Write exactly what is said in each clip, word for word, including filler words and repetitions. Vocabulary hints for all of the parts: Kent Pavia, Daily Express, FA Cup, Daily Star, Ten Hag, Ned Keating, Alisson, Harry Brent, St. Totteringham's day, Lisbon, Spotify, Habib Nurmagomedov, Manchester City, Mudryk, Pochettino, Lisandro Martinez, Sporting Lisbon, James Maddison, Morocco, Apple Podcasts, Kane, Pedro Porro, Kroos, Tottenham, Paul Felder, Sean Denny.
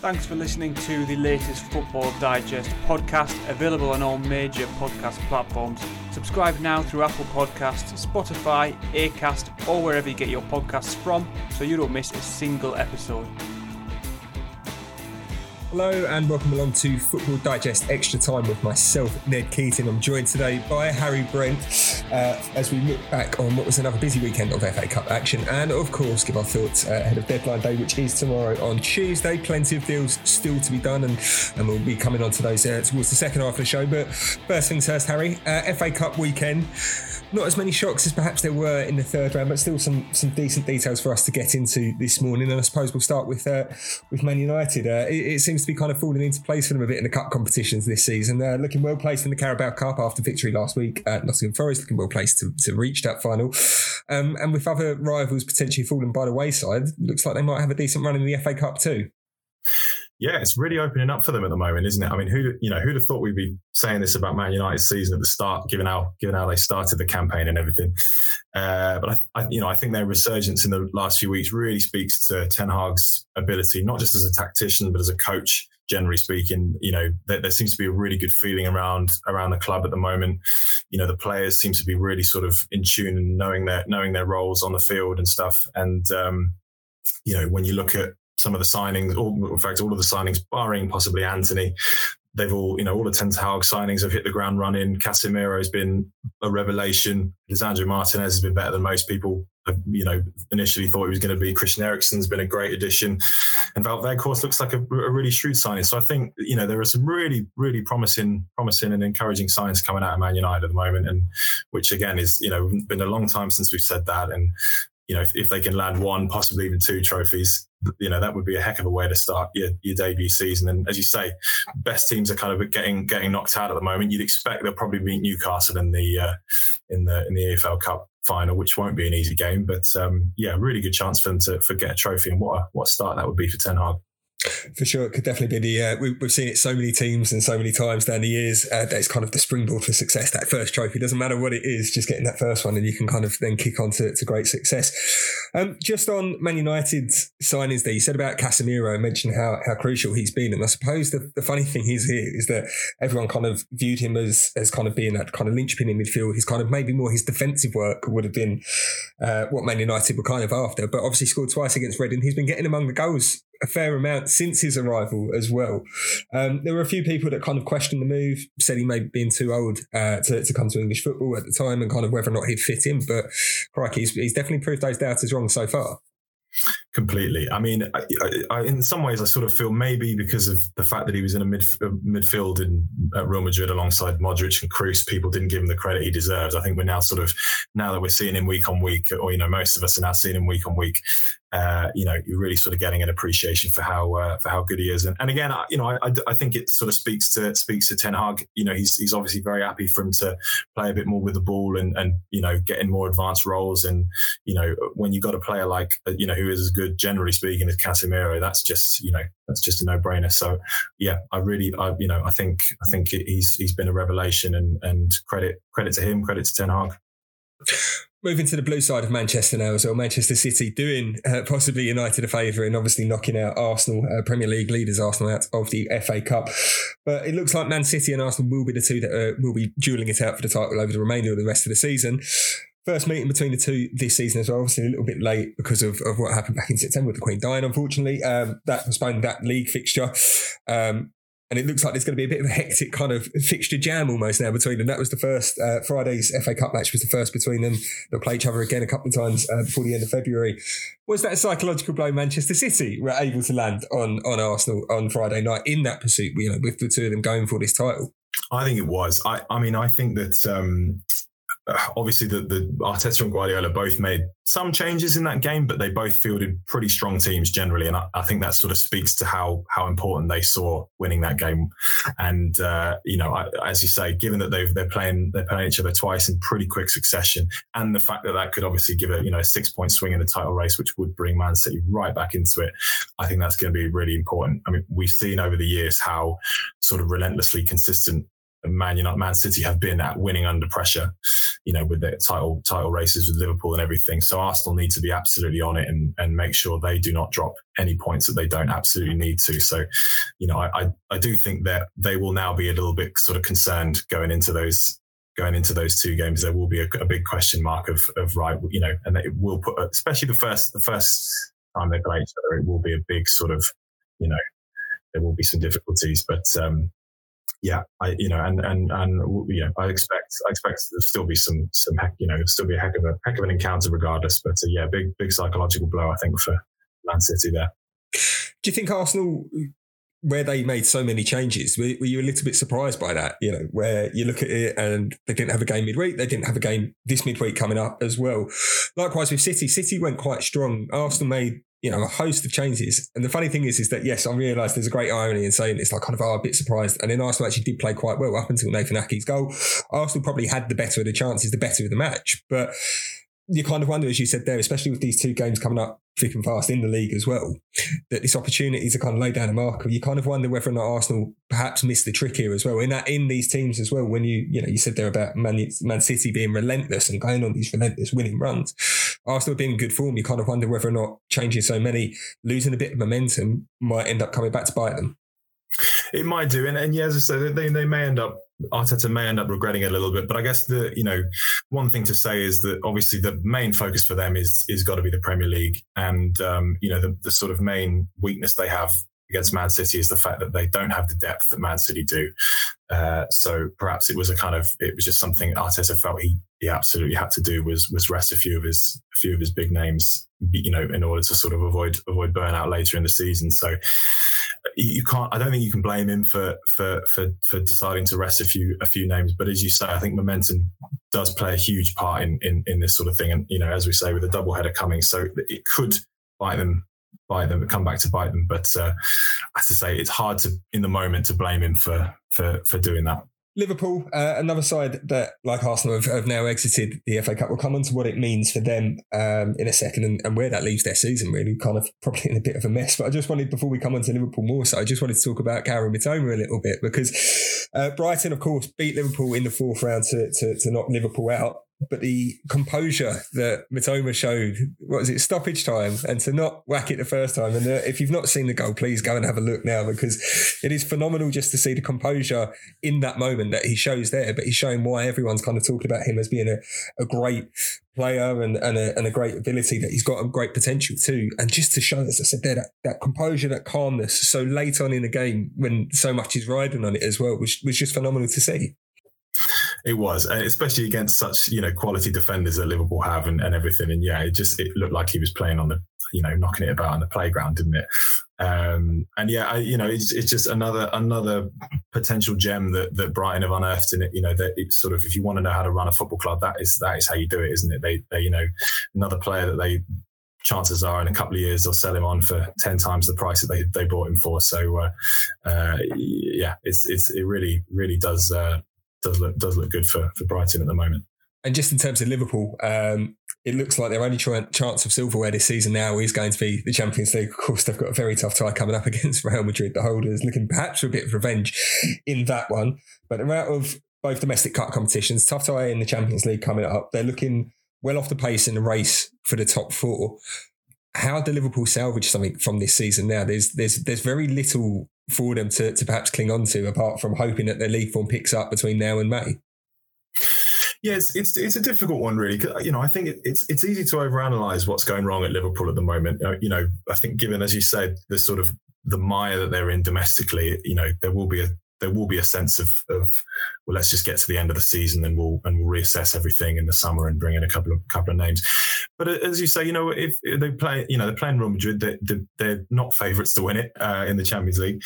Thanks for listening to the latest Football Digest podcast, available on all major podcast platforms. Subscribe now through Apple Podcasts, Spotify, ACast, or wherever you get your podcasts from, so you don't miss a single episode. Hello and welcome along to Football Digest Extra Time with myself, Ned Keating. I'm joined today by Harry Brent uh, as we look back on what was another busy weekend of F A Cup action, and of course give our thoughts uh, ahead of deadline day, which is tomorrow on Tuesday. Plenty of deals still to be done, and, and we'll be coming on to those uh, towards the second half of the show. But first things first, Harry, uh, F A Cup weekend. Not as many shocks as perhaps there were in the third round, but still some some decent details for us to get into this morning. And I suppose we'll start with uh, with Man United. Uh, it, it seems to be kind of falling into place for them a bit in the cup competitions this season. Uh, looking well placed in the Carabao Cup after victory last week at Nottingham Forest, looking well placed to, to reach that final. Um, and with other rivals potentially falling by the wayside, looks like they might have a decent run in the F A Cup too. Yeah, it's really opening up for them at the moment, isn't it? I mean, who you know, who'd have thought we'd be saying this about Man United's season at the start, given how given how they started the campaign and everything. Uh, but I, I, you know, I think their resurgence in the last few weeks really speaks to Ten Hag's ability, not just as a tactician but as a coach. Generally speaking, you know, there, there seems to be a really good feeling around around the club at the moment. You know, the players seem to be really sort of in tune and knowing their knowing their roles on the field and stuff. And um, you know, when you look at some of the signings, or in fact, all of the signings, barring possibly Anthony, they've all, you know, all the Ten Hag signings have hit the ground running. Casemiro has been a revelation. Lisandro Martinez has been better than most people, you know, initially thought he was going to be. Christian Eriksen's been a great addition. And Valverde, of course, looks like a, a really shrewd signing. So I think, you know, there are some really, really promising, promising and encouraging signs coming out of Man United at the moment. And which, again, is, you know, been a long time since we've said that. And, you know, if, if they can land one, possibly even two trophies, you know, that would be a heck of a way to start your, your debut season. And as you say, best teams are kind of getting getting knocked out at the moment. You'd expect they'll probably beat Newcastle in the uh, in the in the E F L Cup final, which won't be an easy game. But um, yeah, really good chance for them to for get a trophy. And what a, what a start that would be for Ten Hag. For sure, it could definitely be the. Uh, we, we've seen it so many teams and so many times down the years. Uh, that it's kind of the springboard for success. That first trophy, doesn't matter what it is, just getting that first one, and you can kind of then kick on to, to great success. Um, just on Man United's signings, there you said about Casemiro and mentioned how how crucial he's been. And I suppose the, the funny thing is here is that everyone kind of viewed him as as kind of being that kind of linchpin in midfield. He's kind of maybe more his defensive work would have been uh, what Man United were kind of after. But obviously, scored twice against Reading. He's been getting among the goals a fair amount since his arrival as well. Um, there were a few people that kind of questioned the move, said he may be being too old uh, to, to come to English football at the time and kind of whether or not he'd fit in. But crikey, he's, he's definitely proved those doubters wrong so far. Completely. I mean, I, I, I, in some ways, I sort of feel maybe because of the fact that he was in a midf- midfield in at Real Madrid alongside Modric and Kroos, people didn't give him the credit he deserves. I think we're now sort of now that we're seeing him week on week, or you know, most of us are now seeing him week on week. Uh, you know, you're really sort of getting an appreciation for how uh, for how good he is. And, and again, I, you know, I, I think it sort of speaks to speaks to Ten Hag. You know, he's he's obviously very happy for him to play a bit more with the ball and and you know, get in more advanced roles. And you know, when you've got a player like you know who is as good, generally speaking, as Casemiro, that's just you know that's just a no brainer. So yeah, I really, I you know, I think I think he's he's been a revelation, and and credit credit to him, credit to Ten Hag. Moving to the blue side of Manchester now as well. Manchester City doing uh, possibly United a favour and obviously knocking out Arsenal, uh, Premier League leaders Arsenal, out of the F A Cup. But it looks like Man City and Arsenal will be the two that uh, will be duelling it out for the title over the remainder of the rest of the season. First meeting between the two this season as well, obviously a little bit late because of, of what happened back in September with the Queen dying, unfortunately. Um, that postponed that league fixture. Um, And it looks like there's going to be a bit of a hectic kind of fixture jam almost now between them. That was the first, uh, Friday's F A Cup match was the first between them. They'll play each other again a couple of times uh, before the end of February. Was that a psychological blow Manchester City were able to land on on Arsenal on Friday night in that pursuit, you know, with the two of them going for this title? I think it was. I, I mean, I think that... Um obviously the, the Arteta and Guardiola both made some changes in that game, but they both fielded pretty strong teams generally. And I, I think that sort of speaks to how how important they saw winning that game. And, uh, you know, I, as you say, given that they've, they're playing they're playing each other twice in pretty quick succession, and the fact that that could obviously give a, you know, six-point swing in the title race, which would bring Man City right back into it, I think that's going to be really important. I mean, we've seen over the years how sort of relentlessly consistent Man United, Man City have been at winning under pressure, you know, with their title title races with Liverpool and everything. So Arsenal need to be absolutely on it and, and make sure they do not drop any points that they don't absolutely need to. So, you know, I, I I do think that they will now be a little bit sort of concerned going into those going into those two games. There will be a, a big question mark of of right, you know, and it will put, especially the first the first time they play each other, it will be a big sort of, you know, there will be some difficulties, but. um Yeah, I, you know, and and and you know, I expect I expect there'll still be some some heck, you know, there'll still be a heck of a heck of an encounter regardless. But uh, yeah, big big psychological blow, I think, for Man City there. Do you think Arsenal, where they made so many changes, were, were you a little bit surprised by that? You know, where you look at it and they didn't have a game midweek, they didn't have a game this midweek coming up as well. Likewise with City, City went quite strong. Arsenal made, you know, a host of changes. And the funny thing is, is that, yes, I realise there's a great irony in saying this, like, kind of, oh, a bit surprised. And then Arsenal actually did play quite well up until Nathan Ake's goal. Arsenal probably had the better of the chances, the better of the match. But you kind of wonder, as you said there, especially with these two games coming up thick and fast in the league as well, that this opportunity to kind of lay down a marker, you kind of wonder whether or not Arsenal perhaps missed the trick here as well. In that, in these teams as well, when you, you know, you said there about Man, Man City being relentless and going on these relentless winning runs, Arsenal being in good form, you kind of wonder whether or not changing so many, losing a bit of momentum might end up coming back to bite them. It might do. And, and yeah, as I said, they, they may end up, Arteta may end up regretting it a little bit, but I guess the, you know, one thing to say is that obviously the main focus for them is, is got to be the Premier League. And, um, you know, the, the sort of main weakness they have against Man City is the fact that they don't have the depth that Man City do. Uh, so perhaps it was a kind of, it was just something Arteta felt he, he absolutely had to do was, was rest a few of his, a few of his big names, you know, in order to sort of avoid, avoid burnout later in the season. So, you can't, I don't think you can blame him for, for, for, for deciding to rest a few, a few names. But as you say, I think momentum does play a huge part in, in, in this sort of thing. And, you know, as we say, with a double header coming, so it could bite them, bite them, come back to bite them. But uh, as I say, it's hard to, in the moment, to blame him for, for, for doing that. Liverpool, uh, another side that, like Arsenal, have, have now exited the F A Cup. We'll come on to what it means for them um, in a second and, and where that leaves their season, really, kind of probably in a bit of a mess. But I just wanted, before we come on to Liverpool more so, I just wanted to talk about Karen Mitoma a little bit, because uh, Brighton, of course, beat Liverpool in the fourth round to, to, to knock Liverpool out. But the composure that Mitoma showed, what was it, stoppage time, and to not whack it the first time. And the, if you've not seen the goal, please go and have a look now, because it is phenomenal just to see the composure in that moment that he shows there. But he's showing why everyone's kind of talking about him as being a, a great player and, and, a, and a great ability that he's got, and great potential too. And just to show, as I said there, that, that composure, that calmness, so late on in the game when so much is riding on it as well, was, was just phenomenal to see. It was, especially against such, you know, quality defenders that Liverpool have and, and everything. And yeah, it just, it looked like he was playing on the, you know, knocking it about on the playground, didn't it? Um, and yeah, I, you know, it's, it's just another another potential gem that, that Brighton have unearthed in it. You know, that it's sort of, if you want to know how to run a football club, that is that is how you do it, isn't it? They, they you know, another player that they, chances are in a couple of years they'll sell him on for ten times the price that they, they bought him for. So uh, uh, yeah, it's it's it really really does. Uh, Does look does look good for, for Brighton at the moment. And just in terms of Liverpool, um, it looks like their only tra- chance of silverware this season now is going to be the Champions League. Of course, they've got a very tough tie coming up against Real Madrid. The holders looking perhaps for a bit of revenge in that one. But they're out of both domestic cup competitions, tough tie in the Champions League coming up. They're looking well off the pace in the race for the top four. How do Liverpool salvage something from this season now? There's there's there's very little for them to, to perhaps cling on to, apart from hoping that their league form picks up between now and May. Yeah, it's it's, it's a difficult one, really. You know, I think it, it's it's easy to overanalyze what's going wrong at Liverpool at the moment. You know, I think given, as you said, the sort of the mire that they're in domestically, you know, there will be a there will be a sense of, of well, let's just get to the end of the season and we'll and we'll reassess everything in the summer and bring in a couple of couple of names. But as you say, you know, if they play, you know, they're playing Real Madrid, they're, they're not favourites to win it uh, in the Champions League.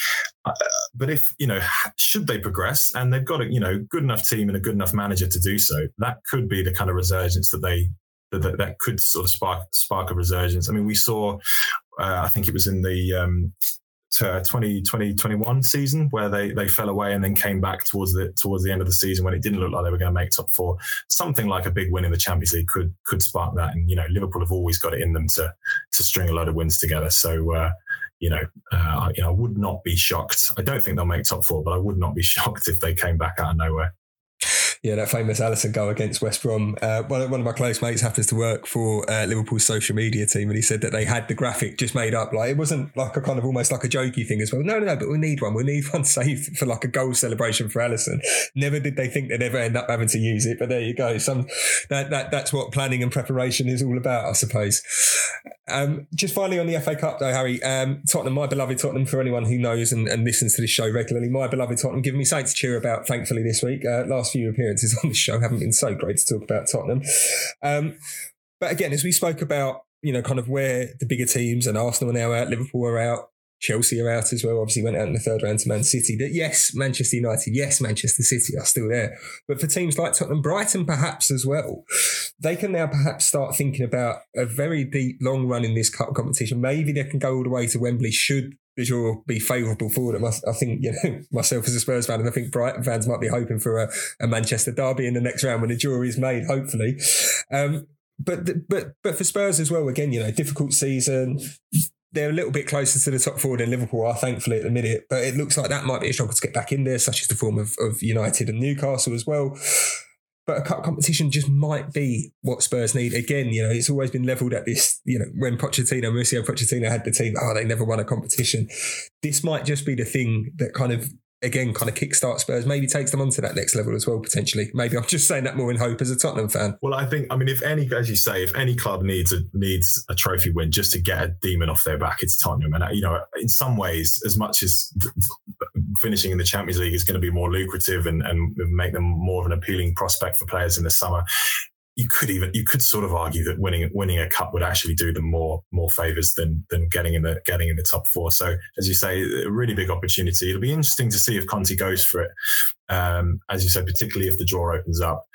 Uh, but if, you know, should they progress, and they've got a, you know, good enough team and a good enough manager to do so, that could be the kind of resurgence that they, that, that, that could sort of spark, spark a resurgence. I mean, we saw, uh, I think it was in the um, twenty twenty, twenty-one season where they, they fell away and then came back towards the, towards the end of the season when it didn't look like they were going to make top four. Something like a big win in the Champions League could, could spark that. And, you know, Liverpool have always got it in them to, to string a load of wins together. So, uh, You know, uh, you know, I would not be shocked. I don't think they'll make top four, but I would not be shocked if they came back out of nowhere. Yeah, that famous Alisson goal against West Brom. Uh, one, one of my close mates happens to work for uh, Liverpool's social media team, and he said that they had the graphic just made up. Like, it wasn't like a kind of almost like a jokey thing as well. No, no, no, but we'll need one. We'll need one saved for like a goal celebration for Alisson. Never did they think they'd ever end up having to use it, but there you go. Some that, that That's what planning and preparation is all about, I suppose. Um, just finally on the F A Cup though, Harry, um, Tottenham, my beloved Tottenham, for anyone who knows and, and listens to this show regularly, my beloved Tottenham, giving me something to cheer about, thankfully, this week. Uh, last few appearances on the show haven't been so great to talk about Tottenham. Um, but again, as we spoke about, you know, kind of where the bigger teams, and Arsenal are now out, Liverpool are out, Chelsea are out as well, obviously went out in the third round to Man City. That yes, Manchester United, yes, Manchester City are still there. But for teams like Tottenham, Brighton perhaps as well, they can now perhaps start thinking about a very deep, long run in this cup competition. Maybe they can go all the way to Wembley should Visual be favourable for them. I, I think, you know, myself as a Spurs fan, and I think Brighton fans might be hoping for a, a Manchester derby in the next round when the jury is made, hopefully. Um, but the, but but for Spurs as well, again, you know, difficult season. They're a little bit closer to the top four than Liverpool are, thankfully, at the minute. But it looks like that might be a struggle to get back in there, such as the form of, of United and Newcastle as well. But a cup competition just might be what Spurs need. Again, you know, it's always been levelled at this, you know, when Pochettino, Mauricio Pochettino had the team, oh, they never won a competition. This might just be the thing that kind of, again, kind of kickstart Spurs, maybe takes them onto that next level as well, potentially. Maybe I'm just saying that more in hope as a Tottenham fan. Well, I think, I mean, if any, as you say, if any club needs a, needs a trophy win just to get a demon off their back, it's Tottenham. And, you know, in some ways, as much as finishing in the Champions League is going to be more lucrative and, and make them more of an appealing prospect for players in the summer, you could even you could sort of argue that winning winning a cup would actually do them more more favours than than getting in the getting in the top four. So as you say, a really big opportunity. It'll be interesting to see if Conte goes for it. Um, as you said, particularly if the draw opens up.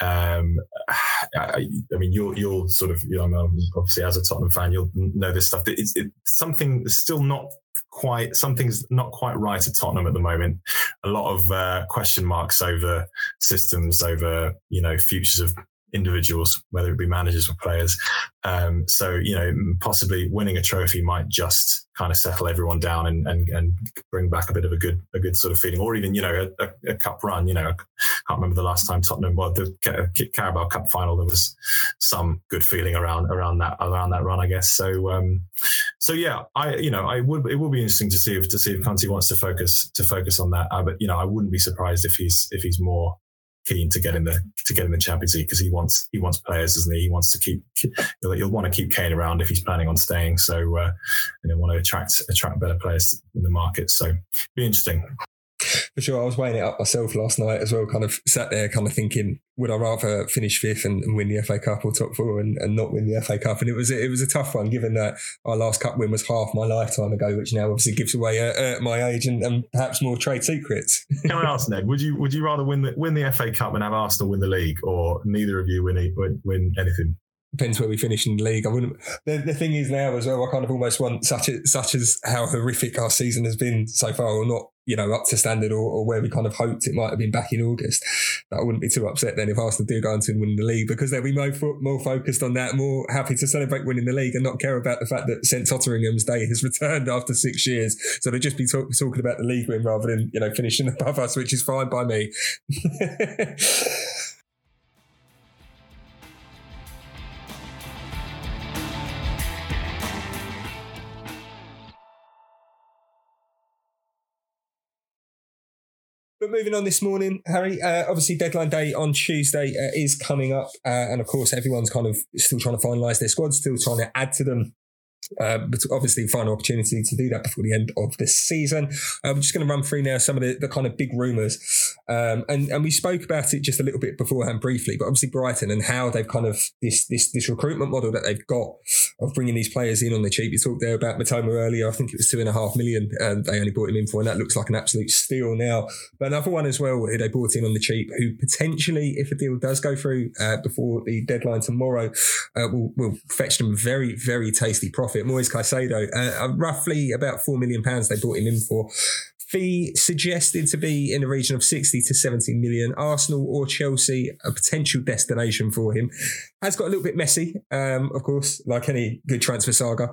Um, I, I mean, you'll you'll sort of you know obviously as a Tottenham fan, you'll know this stuff. It's it, something still not. Quite something's not quite right at Tottenham at the moment. A lot of uh, question marks over systems, over you know futures of individuals, whether it be managers or players. Um, so you know, possibly winning a trophy might just kind of settle everyone down and and, and bring back a bit of a good a good sort of feeling, or even you know a, a, a cup run. You know, I can't remember the last time Tottenham well the Carabao Cup final. There was some good feeling around around that around that run, I guess. So. Um, So yeah, I you know I would it will be interesting to see if to see if Conte wants to focus to focus on that. Uh, but you know I wouldn't be surprised if he's if he's more keen to get in the to get in the Champions League because he wants he wants players, doesn't he? He wants to keep he'll, he'll want to keep Kane around if he's planning on staying. So uh, and he'll want to attract attract better players in the market. So it'll be interesting. For sure, I was weighing it up myself last night as well, kind of sat there kind of thinking, would I rather finish fifth and, and win the F A Cup or top four and, and not win the F A Cup? And it was, it was a tough one, given that our last cup win was half my lifetime ago, which now obviously gives away uh, uh, my age and, and perhaps more trade secrets. Can I ask, Ned, would you would you rather win the, win the F A Cup and have Arsenal win the league, or neither of you win win, win anything? Depends where we finish in the league. I wouldn't. The, the thing is now as well, I kind of almost want such a, such as how horrific our season has been so far, or not, you know, up to standard, or, or where we kind of hoped it might have been back in August. That I wouldn't be too upset then if Arsenal do go into and win the league, because they'll be more more focused on that, more happy to celebrate winning the league and not care about the fact that Saint Totteringham's Day has returned after six years. So they'll just be talk, talking about the league win rather than you know finishing above us, which is fine by me. But moving on this morning, Harry, uh, obviously deadline day on Tuesday uh, is coming up. Uh, and of course, everyone's kind of still trying to finalise their squads, still trying to add to them Uh, but obviously final opportunity to do that before the end of the season. I'm um, just going to run through now some of the, the kind of big rumours, um, and, and we spoke about it just a little bit beforehand briefly, but obviously Brighton and how they've kind of this this this recruitment model that they've got of bringing these players in on the cheap. You talked there about Matoma earlier. I think it was two and a half million um, they only brought him in for, and that looks like an absolute steal now. But another one as well who they brought in on the cheap, who potentially, if a deal does go through uh, before the deadline tomorrow, uh, will, will fetch them very, very tasty profit. Moise Caicedo, uh, roughly about four million pounds they brought him in for. Fee suggested to be in the region of sixty to seventy million. Arsenal or Chelsea, a potential destination for him. Has got a little bit messy, um, of course, like any good transfer saga.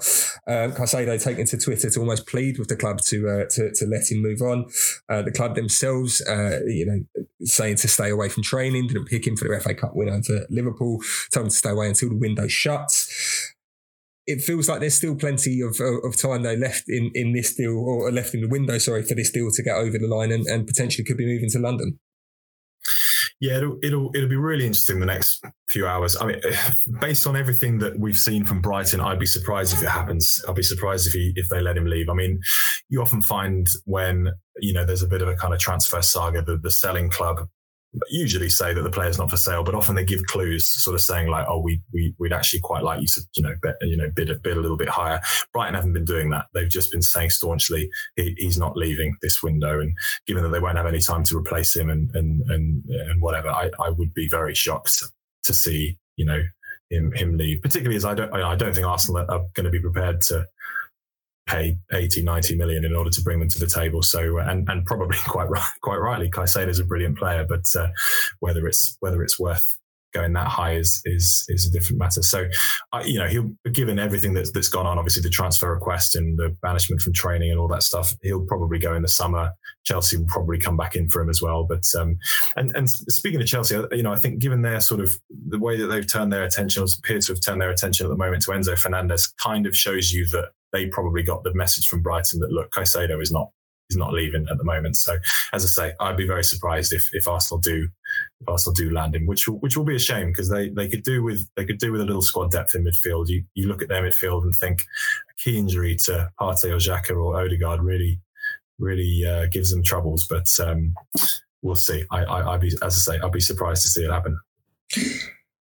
Um, Caicedo taken to Twitter to almost plead with the club to uh, to, to let him move on. Uh, the club themselves, uh, you know, saying to stay away from training, didn't pick him for the F A Cup win over Liverpool, told him to stay away until the window shuts. It feels like there's still plenty of, of, of time though left in, in this deal, or left in the window, sorry, for this deal to get over the line and, and potentially could be moving to London. Yeah, it'll, it'll it'll be really interesting the next few hours. I mean, based on everything that we've seen from Brighton, I'd be surprised if it happens. I'd be surprised if he if they let him leave. I mean, you often find when, you know, there's a bit of a kind of transfer saga, the, the selling club usually say that the player's not for sale, but often they give clues, sort of saying like, "Oh, we we we'd actually quite like you to, you know, bet, you know, bid a bid a little bit higher." Brighton haven't been doing that; they've just been saying staunchly, he, "He's not leaving this window." And given that they won't have any time to replace him and and and, and whatever, I, I would be very shocked to see, you know, him him leave. Particularly as I don't I don't think Arsenal are going to be prepared to pay eighty, ninety million in order to bring them to the table. So, and, and probably quite right, quite rightly, Caicedo's a brilliant player, but uh, whether it's whether it's worth going that high is is is a different matter. So, uh, you know, he'll, given everything that's that's gone on, obviously the transfer request and the banishment from training and all that stuff, he'll probably go in the summer. Chelsea will probably come back in for him as well. But um, and and speaking of Chelsea, you know, I think given their sort of the way that they've turned their attention, appear to have turned their attention at the moment to Enzo Fernandez, kind of shows you that they probably got the message from Brighton that, look, Caicedo is not is not leaving at the moment. So, as I say, I'd be very surprised if if Arsenal do if Arsenal do land him, which will, which will be a shame because they they could do with they could do with a little squad depth in midfield. You you look at their midfield and think a key injury to Partey or Xhaka or Odegaard really really uh, gives them troubles. But um, we'll see. I, I I'd be as I say, I'd be surprised to see it happen.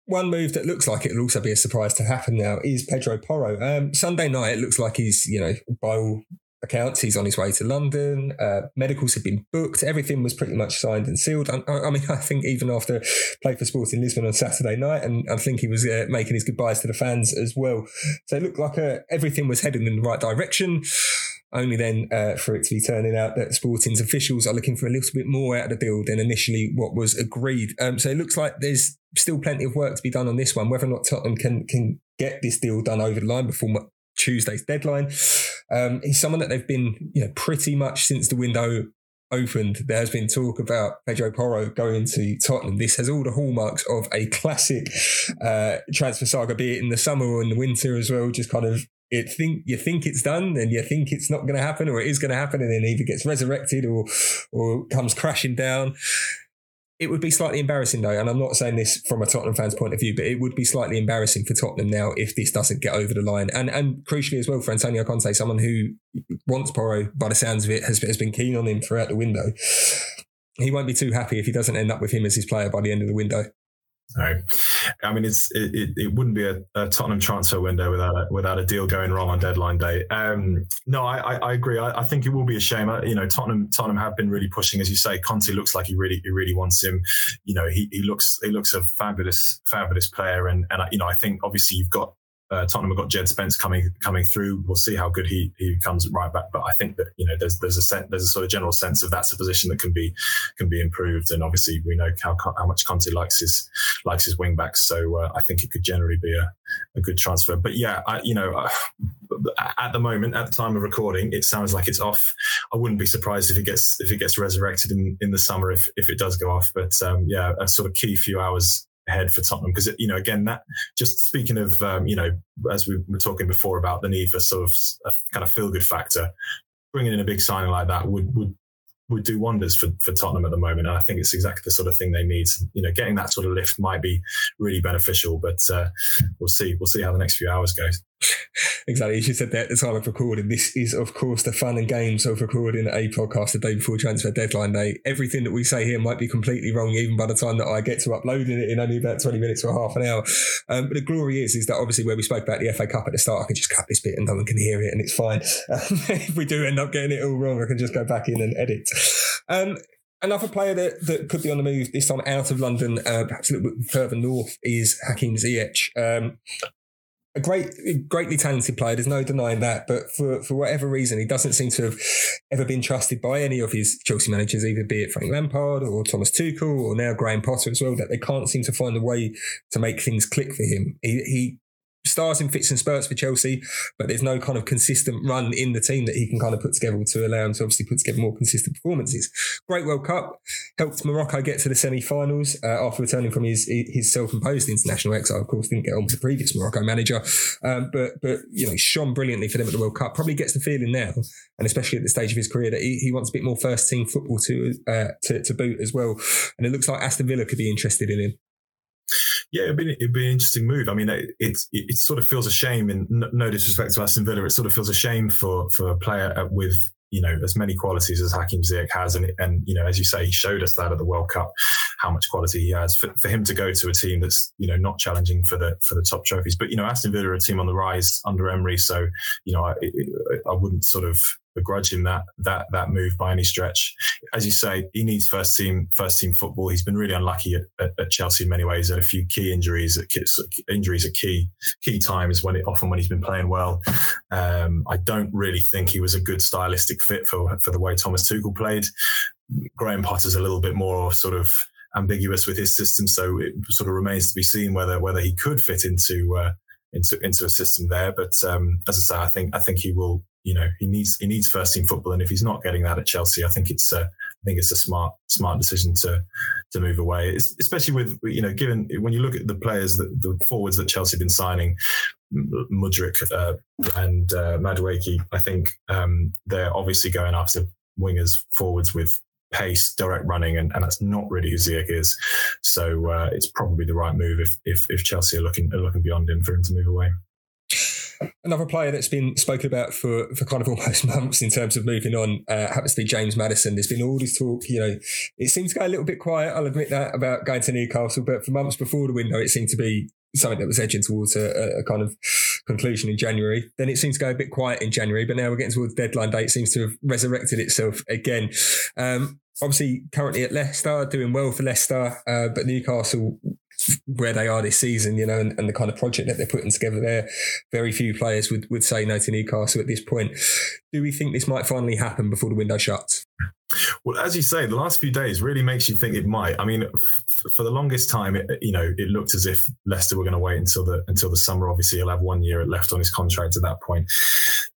One move that looks like it'll also be a surprise to happen now is Pedro Porro. Um, Sunday night, it looks like he's, you know, by all accounts, he's on his way to London. Uh, medicals had been booked. Everything was pretty much signed and sealed. I, I mean, I think even after played for Sporting Lisbon on Saturday night, and I think he was uh, making his goodbyes to the fans as well. So it looked like uh, everything was heading in the right direction. Only then uh, for it to be turning out that Sporting's officials are looking for a little bit more out of the deal than initially what was agreed. Um, so it looks like there's still plenty of work to be done on this one. Whether or not Tottenham can can get this deal done over the line before Tuesday's deadline, um, he's someone that they've been, you know, pretty much since the window opened, there has been talk about Pedro Porro going to Tottenham. This has all the hallmarks of a classic uh, transfer saga, be it in the summer or in the winter as well. Just kind of it think you think it's done and you think it's not going to happen, or it is going to happen and then either gets resurrected or or comes crashing down. It would be slightly embarrassing though, and I'm not saying this from a Tottenham fan's point of view, but it would be slightly embarrassing for Tottenham now if this doesn't get over the line. And and crucially as well for Antonio Conte, someone who wants Porro, by the sounds of it, has, has been keen on him throughout the window. He won't be too happy if he doesn't end up with him as his player by the end of the window. No, I mean, it's it, it, it wouldn't be a, a Tottenham transfer window without a, without a deal going wrong on deadline day. Um, no, I, I, I agree. I, I think it will be a shame. I, you know, Tottenham Tottenham have been really pushing, as you say. Conte looks like he really he really wants him. You know, he, he looks he looks a fabulous fabulous player, and and you know, I think obviously you've got. Uh, Tottenham have got Jed Spence coming coming through. We'll see how good he he comes right back. But I think that, you know, there's there's a sen- there's a sort of general sense of that's a position that can be can be improved. And obviously we know how how much Conte likes his likes his wing backs. So uh, I think it could generally be a, a good transfer. But yeah, I, you know, uh, at the moment, at the time of recording, it sounds like it's off. I wouldn't be surprised if it gets if it gets resurrected in, in the summer if if it does go off. But um, yeah, a sort of key few hours ahead for Tottenham, because, you know, again, that just speaking of, um, you know, as we were talking before about the need for sort of a kind of feel good factor, bringing in a big signing like that would would would do wonders for, for Tottenham at the moment. And I think it's exactly the sort of thing they need. You know, getting that sort of lift might be really beneficial, but uh, we'll see. We'll see how the next few hours goes. Exactly. As you said, at the time of recording, this is, of course, the fun and games of recording a podcast the day before Transfer Deadline Day. Everything that we say here might be completely wrong, even by the time that I get to uploading it in only about twenty minutes or half an hour. Um, but the glory is, is that obviously where we spoke about the F A Cup at the start, I can just cut this bit and no one can hear it and it's fine. Um, if we do end up getting it all wrong, I can just go back in and edit. Um, Another player that, that could be on the move, this time out of London, uh, perhaps a little bit further north, is Hakim Ziyech. Um, a great, greatly talented player, there's no denying that, but for, for whatever reason, he doesn't seem to have ever been trusted by any of his Chelsea managers, either be it Frank Lampard or Thomas Tuchel or now Graham Potter as well, that they can't seem to find a way to make things click for him. He, he stars in fits and spurts for Chelsea, but there's no kind of consistent run in the team that he can kind of put together to allow him to obviously put together more consistent performances. Great World Cup, helped Morocco get to the semi-finals uh, after returning from his his self-imposed international exile. Of course, didn't get on with the previous Morocco manager, um, but but you know, shone brilliantly for them at the World Cup. Probably gets the feeling now, and especially at the stage of his career, that he, he wants a bit more first-team football to, uh, to to boot as well. And it looks like Aston Villa could be interested in him. Yeah, it'd be, it'd be an interesting move. I mean, it, it, it sort of feels a shame, and no disrespect to Aston Villa, it sort of feels a shame for, for a player with, you know, as many qualities as Hakim Ziyech has. And, and, you know, as you say, he showed us that at the World Cup, how much quality he has, for, for him to go to a team that's, you know, not challenging for the, for the top trophies. But, you know, Aston Villa are a team on the rise under Emery. So, you know, I, I wouldn't sort of begrudge him that that that move by any stretch. As you say, he needs first team first team football. He's been really unlucky at, at, at Chelsea in many ways. Had a few key injuries at injuries at key key times when it, often when he's been playing well. Um, I don't really think he was a good stylistic fit for for the way Thomas Tuchel played. Graham Potter's a little bit more sort of ambiguous with his system, so it sort of remains to be seen whether whether he could fit into uh, into into a system there. But um, as I say, I think I think he will. You know, he needs he needs first team football, and if he's not getting that at Chelsea, I think it's a, I think it's a smart smart decision to to move away. It's, especially with, you know, given when you look at the players that the forwards that Chelsea have been signing, Mudryk uh, and uh, Madueke, I think um, they're obviously going after wingers, forwards with pace, direct running, and, and that's not really who Ziyech is. So uh, it's probably the right move if if, if Chelsea are looking are looking beyond him for him to move away. Another player that's been spoken about for, for kind of almost months in terms of moving on uh, happens to be James Maddison. There's been all this talk, you know, it seems to go a little bit quiet, I'll admit that, about going to Newcastle, but for months before the window, it seemed to be something that was edging towards a, a kind of conclusion in January. Then it seems to go a bit quiet in January, but now we're getting towards the deadline date. It seems to have resurrected itself again. Um, obviously, currently at Leicester, doing well for Leicester, uh, but Newcastle, where they are this season, you know, and, and the kind of project that they're putting together there, very few players would, would say no to Newcastle at this point. Do we think this might finally happen before the window shuts? Well, as you say, the last few days really makes you think it might. I mean, f- for the longest time, it, you know, it looked as if Leicester were going to wait until the until the summer. Obviously, he'll have one year left on his contract at that point.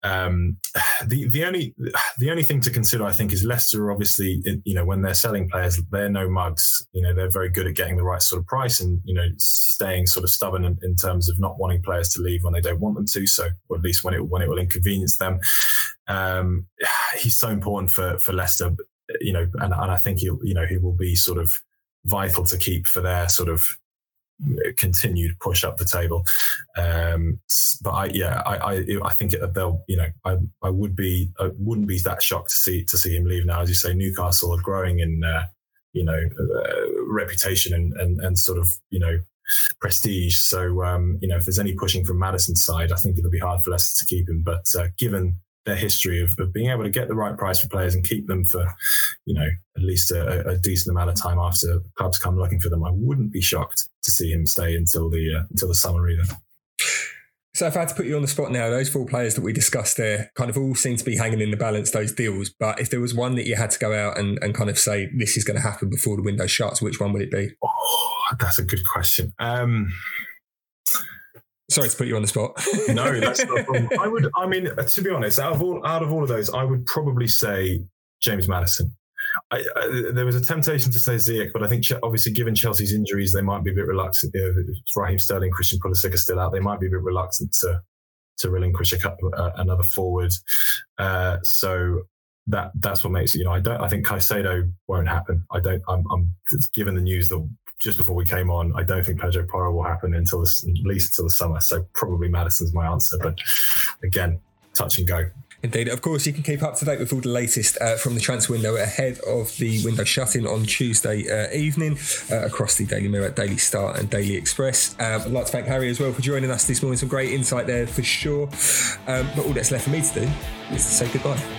Um, the the only the only thing to consider, I think, is Leicester. Obviously, you know, when they're selling players, they're no mugs. You know, they're very good at getting the right sort of price and, you know, staying sort of stubborn in, in terms of not wanting players to leave when they don't want them to. So, or at least when it when it will inconvenience them. Um, he's so important for, for Leicester, you know, and, and I think he'll, you know, he will be sort of vital to keep for their sort of continued push up the table. Um, but I, yeah, I, I, I think they'll, you know, I, I would be, I wouldn't be that shocked to see, to see him leave now. As you say, Newcastle are growing in, uh, you know, uh, reputation and, and, and sort of, you know, prestige. So, um, you know, if there's any pushing from Madison's side, I think it'll be hard for Leicester to keep him, but, uh, given their history of, of being able to get the right price for players and keep them for, you know, at least a, a decent amount of time after clubs come looking for them, I wouldn't be shocked to see him stay until the uh, until the summer either. So if I had to put you on the spot now, those four players that we discussed there kind of all seem to be hanging in the balance, those deals. But if there was one that you had to go out and, and kind of say, this is going to happen before the window shuts, which one would it be? Oh, that's a good question. Um Sorry to put you on the spot. No, that's not a problem. I would, I mean, to be honest, out of all, out of all of those, I would probably say James Maddison. I, I, there was a temptation to say Ziyech, but I think obviously given Chelsea's injuries, they might be a bit reluctant. You know, Raheem Sterling, Christian Pulisic are still out. They might be a bit reluctant to to relinquish a couple, uh, another forward. Uh, so that that's what makes it. You know, I don't. I think Caicedo won't happen. I don't. I'm, I'm given the news that just before we came on, I don't think Pedro Porro will happen until this, at least until the summer. So probably Maddison's my answer. But again, touch and go. Indeed. Of course, you can keep up to date with all the latest uh, from the transfer window ahead of the window shutting on Tuesday uh, evening uh, across the Daily Mirror, Daily Star and Daily Express. Um, I'd like to thank Harry as well for joining us this morning. Some great insight there for sure. Um, but all that's left for me to do is to say goodbye.